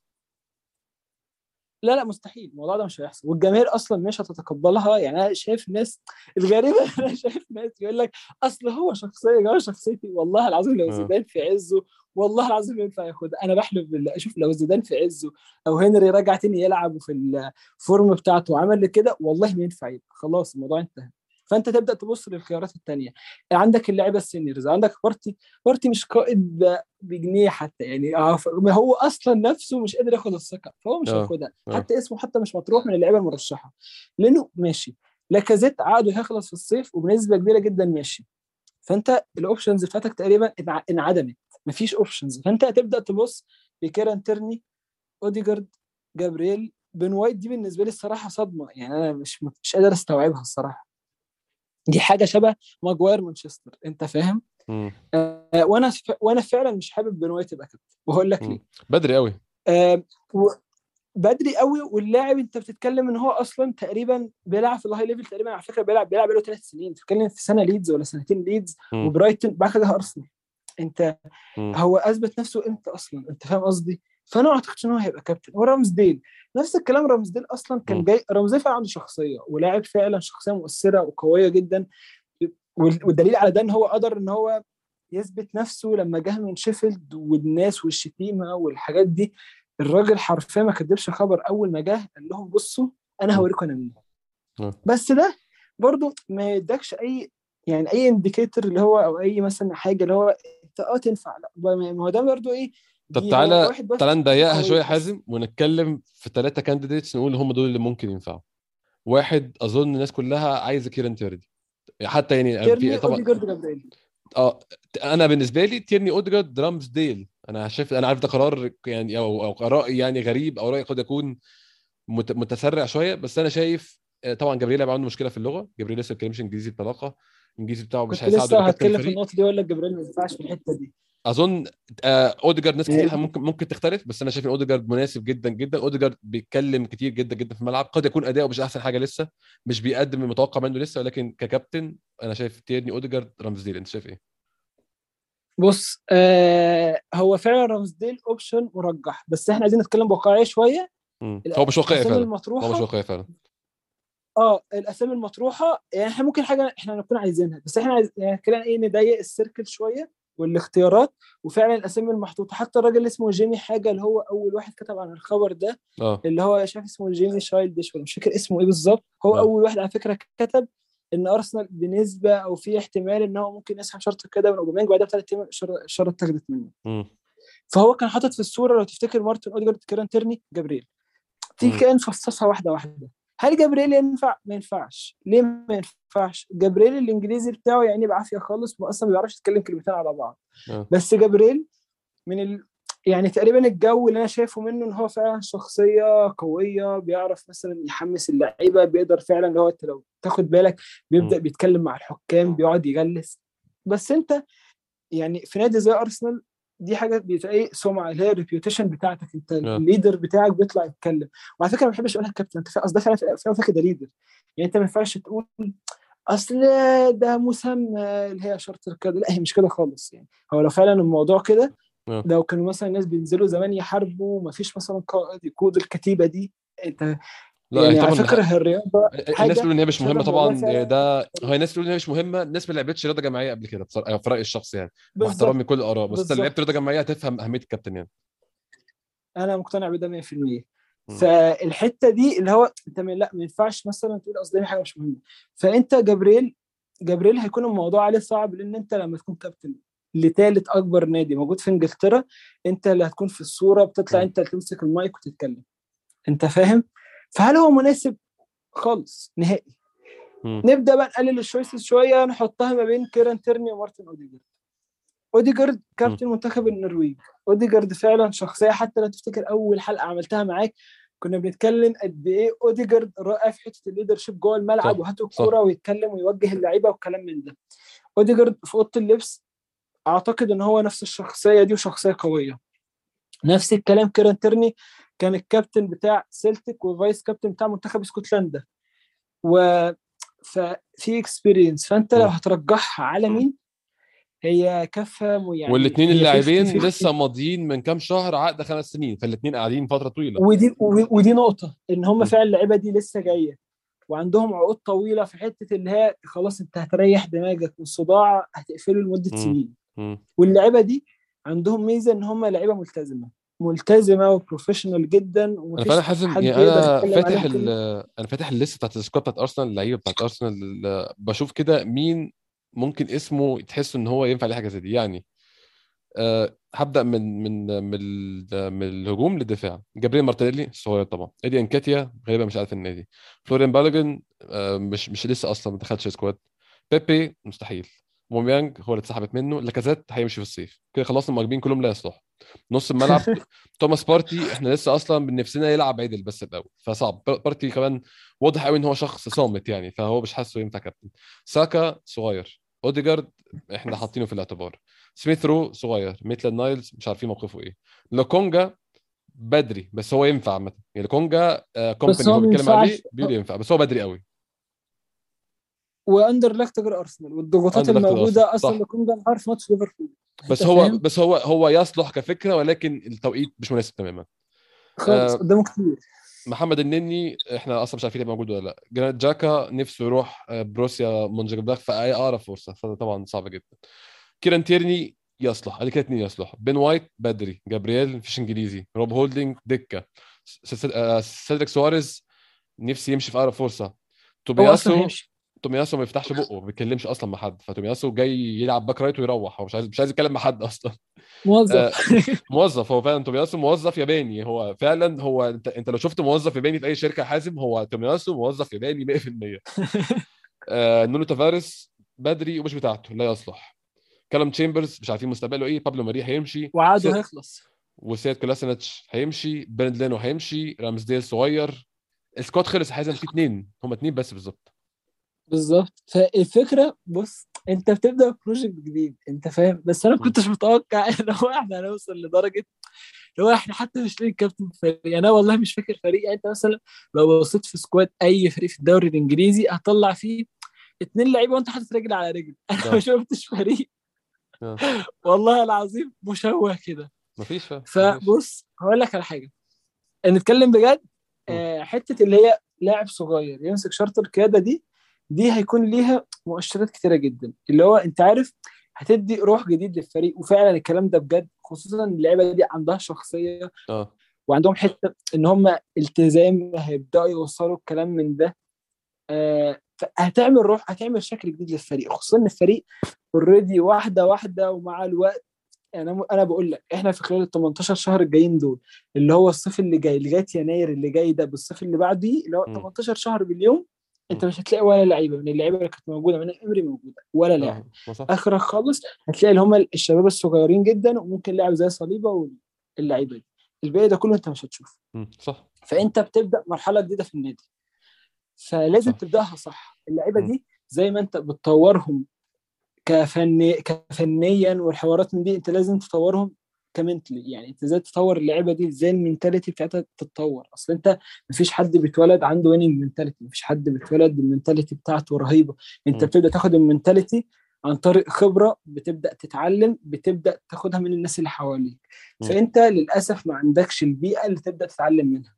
لا لا مستحيل الموضوع ده مش هيحصل، والجماهير اصلا مش هتتقبلها. يعني انا شايف ناس الغريبه انا شايف ناس يقول لك اصل هو شخصيه جوه شخصيتي، والله العظيم لو زيدان في عزه والله العظيم ينفع ياخدها، انا بحلف بالله اشوف لو زيدان في عزه او هنري رجع تاني يلعب في الفورم بتاعته وعمل كده والله ما ينفع يبقى خلاص الموضوع انتهى. فانت تبدا تبص للخيارات الثانيه، عندك اللعيبه السينيرز، عندك بارتي بارتي مش قائد بجنيه حتى يعني هو اصلا نفسه مش قادر ياخد الثقه فهو مش هياخدها، حتى اسمه حتى مش مطروح من اللعيبه المرشحه لانه ماشي. لاكازيت عقده هيخلص في الصيف وبنسبه كبيره جدا ماشي، فانت الاوبشنز بتاعتك تقريبا انعدمت مفيش اوبشنز، فانت هتبدا تبص لكيران تيرني، اوديجارد، جابرييل، بن وايت. دي بالنسبه لي الصراحه صدمه يعني انا مش مش قادر استوعبها الصراحه، دي حاجه شبه ماجواير مانشستر انت فاهم. آه وانا ف... وانا فعلا مش حابب بن وايت يبقى كابتن، وهقول لك ليه. بدري قوي آه و... بدري قوي، واللاعب انت بتتكلم ان هو اصلا تقريبا بيلعب في الهاي ليفل تقريبا على فكره بيلعب بيلعب له ثلاث سنين، بتتكلم في سنه ليدز ولا سنتين ليدز وبرايتون بعد كده ارسنال انت مم. هو اثبت نفسه امتى اصلا انت فاهم قصدي، فانا اعتقد ان هو هيبقى كابتن. ورامزديل نفس الكلام، رامزديل اصلا كان جاي رامزديل فعلا عنده شخصيه ولاعب فعلا شخصيه مؤثره وقويه جدا، والدليل على ده ان هو قدر ان هو يثبت نفسه لما جه من شيفيلد والناس والشتيمه والحاجات دي. الراجل حرفيا ما كدبش خبر، اول ما جه قال لهم بصوا انا هوريكم انا مين، بس ده برضو ما يدكش اي يعني اي انديكيتور اللي هو او اي مثلا حاجه اللي هو اه تنفع، لا ما هو ده برضو ايه طب تعالى تعالى نضيقها شويه حازم ونتكلم في ثلاثه كانديديتس نقول هم دول اللي ممكن ينفعوا. واحد اظن الناس كلها عايزه كيران تيرني حتى يعني في طبعا اه انا بالنسبه لي تيرني اوديجارد رامزديل انا شايف انا عارف ده قرار يعني او او قرار يعني غريب او راي قد يكون متسرع شويه بس انا شايف طبعا جبريل هيبقى عنده مشكله في اللغه جبريل لسه ما بيتكلمش انجليزي بطلاقه الانجليزي بتاعه مش هيساعده هتكلم في النقطه دي ولا جبريل ما ينفعش في الحته دي اظن اوديجارد ناس كتير ممكن ممكن تختلف بس انا شايف ان اوديجارد مناسب جدا جدا اوديجارد بيتكلم كتير جدا جدا في الملعب قد يكون اداؤه مش احسن حاجه لسه مش بيقدم المتوقع منه لسه ولكن ككابتن انا شايف تيرني اوديجارد رامزديل انت شايف ايه؟ بص آه هو فعلا رامزديل اوبشن مرجح بس احنا عايزين نتكلم بواقعيه شويه هو مش واقعي فعلا هو مش واقعي فعلا اه الاسامي المطروحه يعني احنا ممكن حاجه احنا نكون عايزينها بس احنا عايز يعني كلام ايه نضيق السيركل شويه والاختيارات وفعلا الاسامي المحطوطه حتى الراجل اللي اسمه جيمي حاجه اللي هو اول واحد كتب عن الخبر ده أوه. اللي هو شاف اسمه جيمي شايلدش ولا مش فاكر اسمه ايه بالظبط هو أوه. اول واحد على فكره كتب ان ارسنال بنسبه او في احتمال ان هو ممكن يسحب شرط كده من اوباميانج بعدها بثلاث ايام الشرط اتاخدت منه م. فهو كان حاطط في الصوره لو تفتكر مارتن اوديجارد كيران تيرني جبريل تيجي كان فصصها واحده واحده هل جبريل ينفع؟ ما ينفعش ليه ما ينفعش؟ جبريل الانجليزي بتاعه يعني بعافيه خالص ما اصلا ما بيعرفش يتكلم كلمتين على بعض أه. بس جبريل من ال... يعني تقريبا الجو اللي انا شايفه منه ان هو فعلا شخصيه قويه بيعرف مثلا يحمس اللعيبه بيقدر فعلا اللي هو انت لو تاخد بالك بيبدا بيتكلم مع الحكام بيقعد يجلس بس انت يعني في نادي زي ارسنال دي حاجه بيتقي سمعه اللي هي الريبيوتيشن بتاعتك انت الليدر بتاعك بيطلع يتكلم وعلى فكره ما بحبش اقولها كابتن انت قصدك فعلا فعلا فاكر ده ليدر يعني انت ما ينفعش تقول اصل ده مسمى اللي هي شرط الكده لا هي مش كده خالص يعني هو لو فعلا الموضوع كده لو كانوا مثلا الناس بينزلوا زمان يحاربوا ما فيش مثلا قائد يقود الكتيبه دي انت يعني على فكره الرياضه الناس بيقولوا ان هي مش مهمه طبعا ده هو الناس بيقولوا ان هي مش مهمه الناس ما لعبتش رياضه جماعيه قبل كده بصراحه في رايي الشخصي يعني واحترامي كل الاراء بس اللي لعبت رياضه جماعيه هتفهم اهميه الكابتن يعني انا مقتنع بده مية في المية فالحته دي اللي هو انت لا ما ينفعش مثلا تقول اصل دي حاجه مش مهمه فانت جبريل جبريل هيكون الموضوع عليه صعب لان انت لما تكون كابتن لثالث اكبر نادي موجود في انجلترا انت اللي هتكون في الصوره بتطلع م. انت اللي تمسك المايك وتتكلم انت فاهم فهل هو مناسب خالص نهائي م. نبدأ بقى نقلل الشويسز شوية نحطها ما بين كيران تيرني ومارتن أوديجارد أوديجارد كابتن منتخب النرويج أوديجارد فعلا شخصية حتى لو تفتكر أول حلقة عملتها معاك كنا بنتكلم قد إيه أوديجارد رائع في حتة الليدرشيب جوه الملعب صح. وهاتوا الكورة ويتكلم ويوجه اللعيبة والكلام من ده أوديجارد في أوضة اللبس أعتقد إن هو نفس الشخصية دي وشخصية قوية نفس الكلام كيران تيرني كان الكابتن بتاع سيلتيك وفايس كابتن بتاع منتخب اسكتلندا وفي اكسبيرينس فانت لو هترجحها على مين هي كفه يعني والاثنين اللاعبين لسه ماضيين من كام شهر عقد خمس سنين فالاثنين قاعدين فتره طويله ودي ودي نقطه ان هم فعلا اللعيبه دي لسه جايه وعندهم عقود طويله في حته اللي هي خلاص انت هتريح دماغك والصداع هتقفله لمده سنين واللعيبه دي عندهم ميزه ان هم لعيبه ملتزمه ملتزمه وبروفيشنال جدا ومفيش انا حاسس يعني انا فاتح انا فاتح الليست بتاعت السكواد بتاعت ارسنال اللعيبه بتاعت ارسنال بشوف كده مين ممكن اسمه تحس ان هو ينفع ليه حاجه زي دي يعني أه هبدا من من من, من الهجوم للدفاع جابرييل مارتينيلي الصغير طبعا ادي انكاتيا غالبا مش عارف النادي فلورين بالوجن أه مش مش لسه اصلا ما دخلش السكواد بيبي مستحيل موميانج هو اللي اتسحبت منه لكازات هيمشي في الصيف كده خلاص المهاجمين كلهم لا يصلحوا نص الملعب توماس بارتي احنا لسه اصلا بنفسنا يلعب عدل بس الاول فصعب بارتي كمان واضح قوي ان هو شخص صامت يعني فهو مش حاسه ينفع كابتن ساكا صغير اوديجارد احنا حاطينه في الاعتبار سميثرو صغير ميتل نايلز مش عارفين موقفه ايه لوكونجا بدري بس هو ينفع عامه يعني لوكونجا كومباني هو بيتكلم عليه بيقول ينفع بس هو بدري قوي واندرلكت تجر ارسنال والضغوطات الموجوده اصلا لوكونجا عارف ماتش ليفربول بس هو بس هو هو يصلح كفكره ولكن التوقيت مش مناسب تماما خالص قدامه آه كتير محمد النني احنا اصلا مش عارفين هيبقى موجود ولا لا جرانيت جاكا نفسه يروح بروسيا مونجنجلادباخ في اي اقرب فرصه فطبعا صعبه جدا كيران تيرني يصلح ادي كده اتنين يصلح بين وايت بدري جابرييل فيش انجليزي روب هولدينج دكه سيدريك سواريز نفسي يمشي في اقرب فرصه توبياسو تومياسو ما يفتحش بقه, ما بيتكلمش اصلا مع حد, فتومياسو جاي يلعب باك رايت ويروح, هو مش عايز مش عايز يتكلم مع حد اصلا, موظف. موظف, هو فعلا تومياسو موظف ياباني, هو فعلا هو انت, انت لو شفت موظف ياباني في اي شركه حازم هو تومياسو موظف ياباني مية بالمية. آه نونو تافاريس بدري ومش بتاعته, لا يصلح. كلام تشامبرز مش عارفين مستقبله ايه, بابلو ماريا هيمشي وعاده هيخلص, وسياد كولاشيناتش هيمشي, بندلانو هيمشي, رامزديل صغير, سكوت خلص حازم, في اتنين هم اتنين بس بالظبط بالظبط. فالفكره بص انت بتبدا بروجكت جديد انت فاهم, بس انا كنتش متوقع ان هو احنا هنوصل لدرجه لو احنا حتى مش ليه كابتن فريق. انا والله مش فاكر فريق, يعني انت مثلا لو بصيت في سكواد اي فريق في الدوري الانجليزي هتطلع فيه اتنين لعيبه وانت حاطط رجل على رجل, انا ما شفتش فريق والله العظيم مشوه كده, مفيش فاهم. فبص هقول لك على حاجه نتكلم بجد, حته اللي هي لاعب صغير يمسك شرط القياده دي دي هيكون ليها مؤشرات كتيرة جدا, اللي هو انت عارف هتدي روح جديد للفريق, وفعلا الكلام ده بجد, خصوصا اللعيبه دي عندها شخصيه أوه. وعندهم حته ان هم التزام, هيبداوا يوصلوا الكلام من ده, آه هتعمل روح, هتعمل شكل جديد للفريق, خصوصا ان الفريق اوريدي واحده واحده, ومع الوقت انا انا بقول لك احنا في خلال تمنتاشر شهر الجايين دول, اللي هو الصيف اللي جاي اللي جاي يناير اللي جاي ده بالصيف اللي بعده, اللي هو تمنتاشر شهر باليوم انت مش هتلاقي ولا لعيبه من اللعيبه اللي كانت موجوده من امري موجوده ولا لاعب, اخرك خالص هتلاقي اللي هم الشباب الصغيرين جدا, وممكن لاعب زي صليبه واللعيبه دي, الباقي ده كله انت مش هتشوف صح. فانت بتبدا مرحله جديده في النادي, فلازم صح. تبداها صح. اللعيبه دي زي ما انت بتطورهم كفني كفنيا والحوارات من دي, انت لازم تطورهم كمنتلي, يعني انت ازاي تطور اللعيبه دي, ازاي المينتاليتي بتاعتها تتطور. اصل انت مفيش حد بيتولد عنده ويننج مينتاليتي, مفيش حد بيتولد المينتاليتي بتاعته رهيبه, انت بتبدا تاخد المينتاليتي عن طريق خبره, بتبدا تتعلم, بتبدا تاخدها من الناس اللي حواليك, فانت للاسف ما عندكش البيئه اللي تبدا تتعلم منها.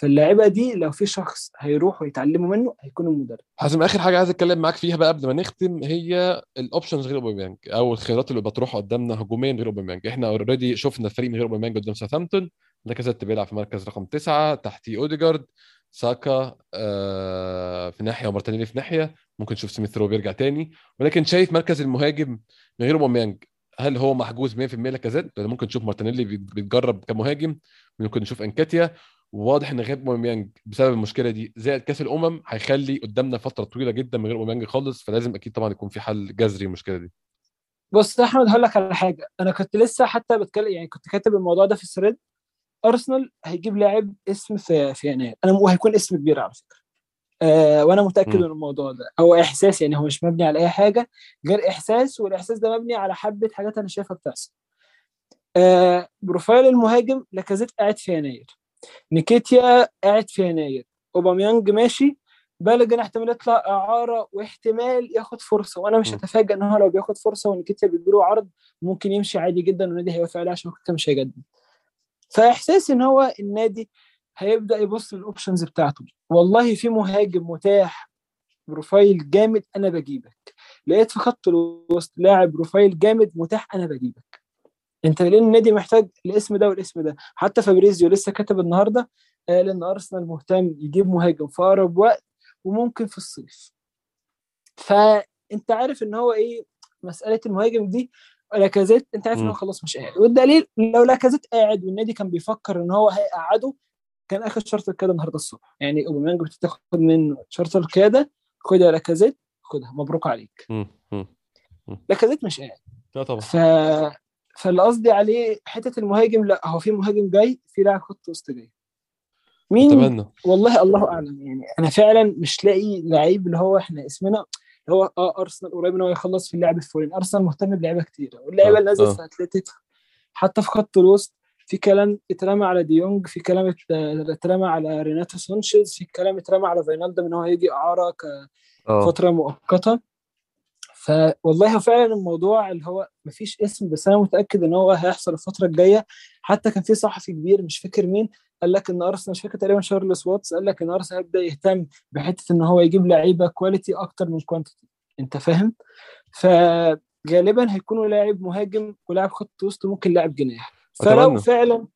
فاللعيبه دي لو في شخص هيروح ويتعلموا منه هيكون المدرب. حازم اخر حاجه عايز اتكلم معاك فيها بقى قبل ما نختم, هي الاوبشنز غير اوباميانج, او الخيارات اللي بتروح قدامنا هجوميا غير اوباميانج. احنا اوريدي شفنا فريق غير اوباميانج قدام ساوثامبتون, ده كازات بيلعب في مركز رقم تسعة, تحتيه اوديجارد, ساكا آه في ناحيه ومارتينيلي في ناحيه, ممكن نشوف سميث رو بيرجع تاني, ولكن شايف مركز المهاجم من غير اوباميانج هل هو محجوز مية بالمية لكازات, ولا ممكن نشوف مارتينيلي بيتجرب كمهاجم, ممكن نشوف انكاتيا. واضح ان غياب اوباميانج بسبب المشكله دي زائد كاس الامم هيخلي قدامنا فتره طويله جدا من غير اوباميانج خالص, فلازم اكيد طبعا يكون في حل جذري المشكله دي. بص يا احمد هقول لك على حاجه, انا كنت لسه حتى بتكلم, يعني كنت كاتب الموضوع ده في الثريد, ارسنال هيجيب لاعب اسم في في يناير, انا وهيكون اسم كبير على فكره, آه وانا متاكد من الموضوع ده, هو احساس يعني, هو مش مبني على اي حاجه غير احساس, والاحساس ده مبني على حبه حاجات انا شايفها بتحصل. آه بروفايل المهاجم لاكازيت قاعد في يناير, نيكيتيا قاعد في يناير, اوباميانج ماشي, بالجن احتمال يطلع اعاره واحتمال ياخد فرصه, وانا مش هتفاجئ ان هو لو بياخد فرصه ونيكيتيا بيجيله عرض ممكن يمشي عادي جدا والنادي هيوافق عليه عشان كده مش هيجدد. فاحساس ان هو النادي هيبدا يبص للاوبشنز بتاعته, والله في مهاجم متاح بروفايل جامد انا بجيبك, لقيت في خط الوسط لاعب بروفايل جامد متاح انا بجيبك. انت لان النادي محتاج الاسم ده والاسم ده, حتى فابريزيو لسه كتب النهارده قال ان ارسنال مهتم يجيب مهاجم في اقرب وقت وممكن في الصيف. فانت عارف ان هو ايه مساله المهاجم دي, لاكازيت انت عارف انه خلاص مش قاعد, والدليل لو لاكازيت قاعد والنادي كان بيفكر ان هو هيقعده كان اخذ شرط القياده النهارده الصبح, يعني اوباميانج بتاخد منه شرط القياده, خد يا لاكازيت خدها مبروك عليك. لاكازيت مش قاعد لا طبعا. ف... فاللي قصدي عليه حته المهاجم, لا هو في مهاجم جاي, في لاعب خط وسط جاي, مين أتمنى. والله الله اعلم, يعني انا فعلا مش لاقي لعيب اللي هو احنا اسمنا اللي هو اه ارسنال قريب ان هو يخلص في اللعب الفورين, ارسنال مهتم بلعيبه كتير واللعيبه اللي نازله في اتلتيك, حتى في خط الوسط في كلام اترمى على ديونج, في كلام اترمى على ريناتو سانشيز, في كلام اترمى على فينالدو ان هو هيجي اعاره كفتره مؤقته. فوالله فعلا الموضوع اللي هو مفيش اسم, بس انا متاكد ان هو هيحصل الفتره الجايه. حتى كان في صحفي كبير مش فاكر مين قال لك ان ارسنال, مش فاكر تقريبا شارلز واتس, قال لك ان ارسنال هيبدا يهتم بحته ان هو يجيب لعيبه كواليتي اكتر من كوانتيتي, انت فاهم. فغالبا هيكونوا لاعب مهاجم ولاعب خط وسط, ممكن لاعب جناح. فلو فعلا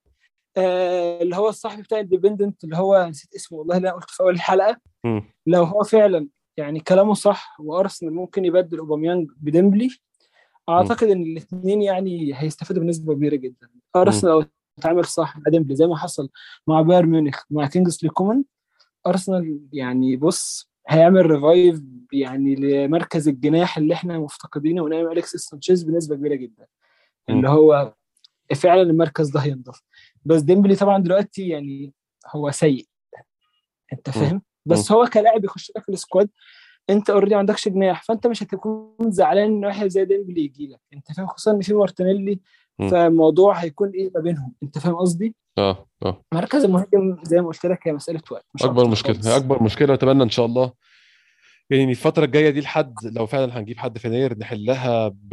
آه اللي هو الصحفي بتاع اندبندنت اللي هو نسيت اسمه والله اللي انا قلت في اول الحلقه, لو هو فعلا يعني كلامه صح، وارسنال ممكن يبدل اوباميانج بديمبلي. اعتقد ان الاثنين يعني هيستفادوا بنسبه كبيره جدا. ارسنال لو اتعامل صح مع ديمبلي زي ما حصل مع بايرن ميونخ مع كينجزلي كومان، ارسنال يعني بص هيعمل ريفايف يعني لمركز الجناح اللي احنا مفتقدينه، ونايم أليكسيس سانشيز بنسبه كبيره جدا اللي هو فعلا المركز ده هينضف. بس ديمبلي طبعا دلوقتي يعني هو سيء، انت فاهم، بس هو كلاعب يخش لك في السكواد انت اوريدي ما عندكش جناح، فانت مش هتكون زعلان ان واحد زي ديمبلي يجي لك، انت فاهم، خصوصا ان في مارتينيلي، فالموضوع هيكون ايه ما بينهم، انت فاهم قصدي. اه اه مركز المهاجم زي ما قلت لك هي مساله وقت، مش اكبر مشكله. اكبر مشكله اتمنى ان شاء الله يعني الفتره الجايه دي لحد لو فعلا هنجيب حد في يناير نحلها ب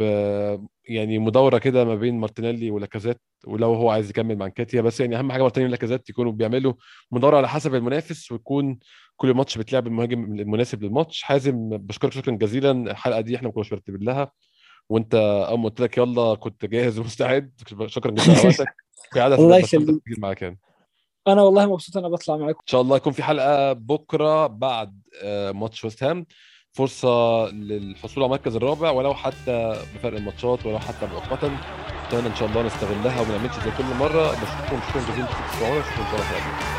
يعني مدوره كده ما بين مارتينيلي ولاكازات، ولو هو عايز يكمل مع كاتيا. بس يعني اهم حاجه مارتينيلي ولاكازات يكونوا بيعملوا مدوره على حسب المنافس، ويكون كل ماتش بتلعب المهاجم المناسب للماتش. حازم بشكرك شكرا جزيلا، الحلقه دي احنا ما كناش مرتبين لها، وانت اما قلت لك يلا كنت جاهز ومستعد. شكرا جدا على وقتك. الله يخليك معاك، انا والله مبسوط انا بطلع معاكم. ان شاء الله يكون في حلقه بكره بعد ماتش وست هام، فرصه للحصول على المركز الرابع ولو حتى بفرق الماتشات ولو حتى مؤقتا، ان شاء الله نستغلها وما نعملش زي كل مره. بشكركم شكرا جزيلا في التابعه، شكرا لكم.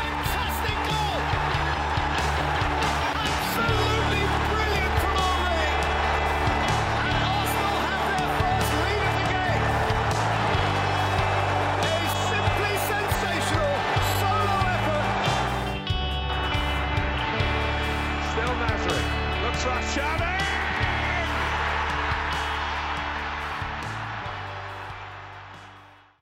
Trash